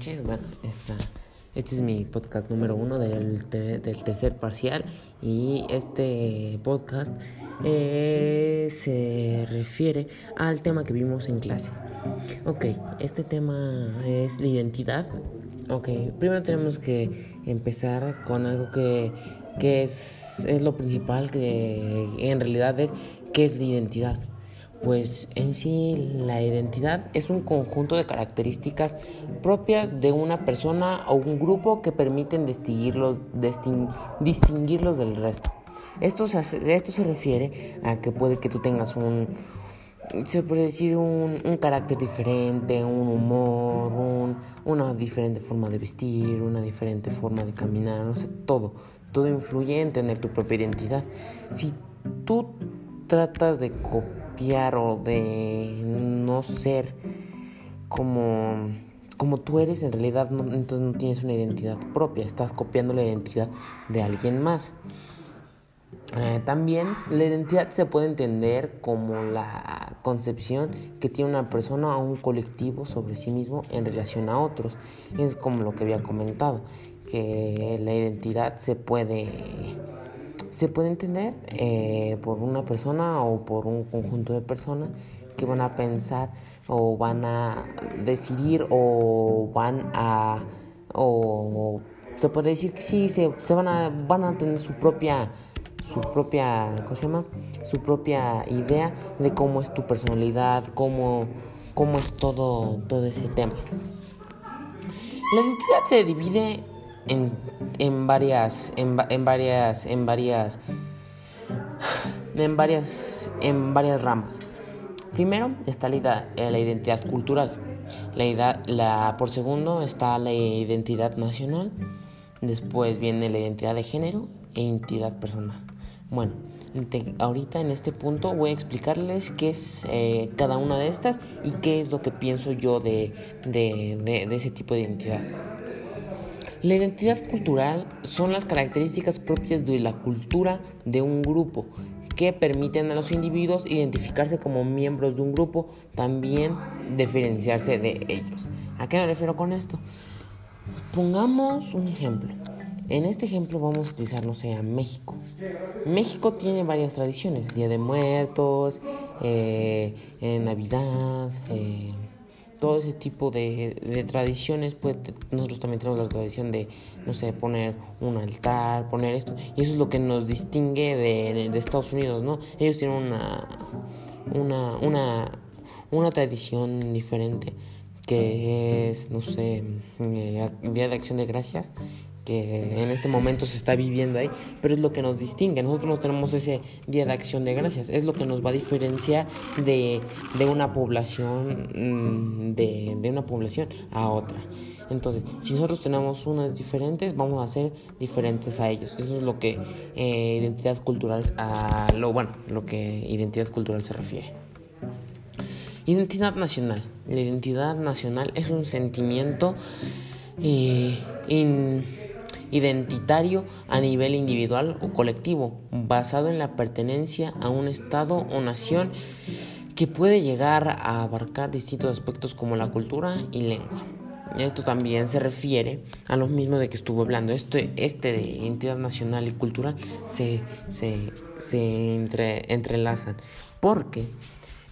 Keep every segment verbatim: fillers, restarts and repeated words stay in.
noches. Bueno, esta, este es mi podcast número uno del, ter, del tercer parcial, y este podcast eh, se refiere al tema que vimos en clase. Ok, este tema es la identidad. Ok, primero tenemos que empezar con algo que, que es, es lo principal, que en realidad es qué es la identidad. Pues en sí la identidad es un conjunto de características propias de una persona o un grupo que permiten distinguirlos, disting, distinguirlos del resto. Esto se, hace, esto se refiere a que puede que tú tengas un, se puede decir un, un carácter diferente, un humor, un, una diferente forma de vestir, una diferente forma de caminar, no sé, todo. Todo influye en tener tu propia identidad. Si tú tratas de copiar o de no ser como, como tú eres, en realidad no, entonces no tienes una identidad propia, estás copiando la identidad de alguien más. Eh, también la identidad se puede entender como la concepción que tiene una persona o un colectivo sobre sí mismo en relación a otros. Es como lo que había comentado, que la identidad se puede... Se puede entender eh, por una persona o por un conjunto de personas que van a pensar o van a decidir o van a... o se puede decir que sí, se, se van, a, van a tener su propia... su propia... ¿cómo se llama? Su propia idea de cómo es tu personalidad, cómo, cómo es todo, todo ese tema. La identidad se divide en, en varias en, en varias en varias en varias en varias ramas. Primero está la, la identidad cultural, la, idea, la por segundo está la identidad nacional, después viene la identidad de género e identidad personal. Bueno, te, ahorita en este punto voy a explicarles qué es eh, cada una de estas y qué es lo que pienso yo de, de, de, de ese tipo de identidad. La identidad cultural son las características propias de la cultura de un grupo que permiten a los individuos identificarse como miembros de un grupo, también diferenciarse de ellos. ¿A qué me refiero con esto? Pongamos un ejemplo. En este ejemplo vamos a utilizar, no sé, a México. México tiene varias tradiciones: Día de Muertos, eh, Navidad... Eh, todo ese tipo de, de tradiciones. Pues nosotros también tenemos la tradición de, no sé, poner un altar, poner esto, y eso es lo que nos distingue de, de Estados Unidos, ¿no? Ellos tienen una, una, una, una tradición diferente, que es, no sé, eh, Día de Acción de Gracias, que en este momento se está viviendo ahí, pero es lo que nos distingue. Nosotros no tenemos ese Día de Acción de Gracias, es lo que nos va a diferenciar de, de una población de, de una población a otra. Entonces, si nosotros tenemos unas diferentes, vamos a ser diferentes a ellos. Eso es lo que eh, identidad cultural a lo bueno, lo que identidad cultural se refiere. Identidad nacional. La identidad nacional es un sentimiento eh, in identitario a nivel individual o colectivo, basado en la pertenencia a un estado o nación, que puede llegar a abarcar distintos aspectos como la cultura y lengua. Esto también se refiere a lo mismo de que estuvo hablando. Este, este de identidad nacional y cultural se, se, se entre, entrelazan, porque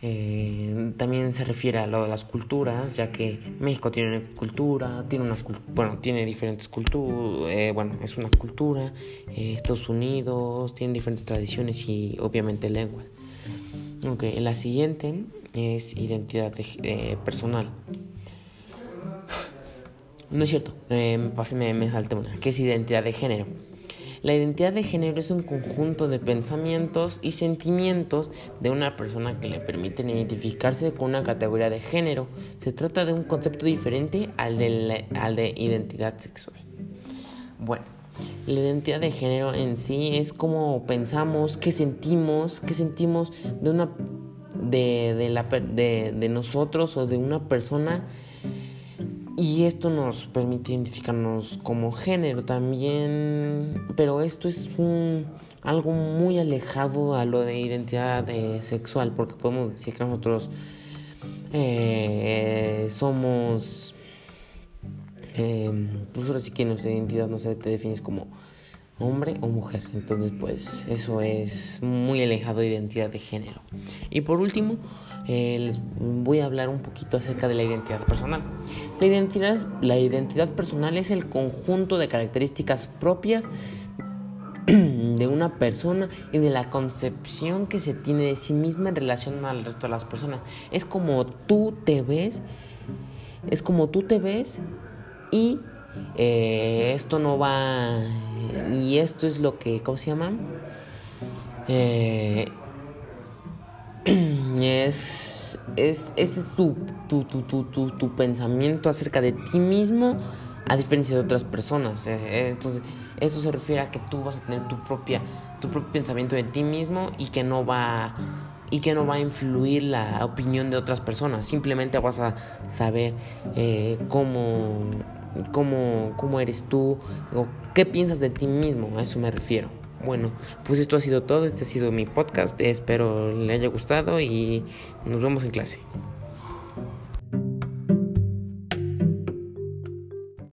Eh, también se refiere a lo de las culturas, ya que México tiene una cultura, tiene una bueno, tiene diferentes culturas, eh, bueno, es una cultura, eh, Estados Unidos tiene diferentes tradiciones y obviamente lenguas. Okay, la siguiente es identidad de, eh, personal. No es cierto, eh, me, pasé, me, me salté una, que es identidad de género. La identidad de género es un conjunto de pensamientos y sentimientos de una persona que le permiten identificarse con una categoría de género. Se trata de un concepto diferente al de, la, al de identidad sexual. Bueno, la identidad de género en sí es cómo pensamos, qué sentimos, qué sentimos de una de, de, la, de, de nosotros o de una persona. Y esto nos permite identificarnos como género también, pero esto es un, algo muy alejado a lo de identidad eh, sexual, porque podemos decir que nosotros eh, somos eh, pues ahora sí que nuestra identidad no se te defines como hombre o mujer. Entonces pues eso es muy alejado de identidad de género. Y por último eh, les voy a hablar un poquito acerca de la identidad personal. La identidad, la identidad personal es el conjunto de características propias de una persona y de la concepción que se tiene de sí misma en relación al resto de las personas. Es como tú te ves, es como tú te ves y eh, esto no va, y esto es lo que, ¿cómo se llama? Eh, es, es, este es tu, tu, tu, tu, tu, tu pensamiento acerca de ti mismo a diferencia de otras personas. Entonces, eso se refiere a que tú vas a tener tu propia, tu propio pensamiento de ti mismo y que no va, y que no va a influir la opinión de otras personas. Simplemente vas a saber eh, cómo, cómo, cómo eres tú, o qué piensas de ti mismo. A eso me refiero. Bueno, pues esto ha sido todo. Este ha sido mi podcast. Espero le haya gustado y nos vemos en clase.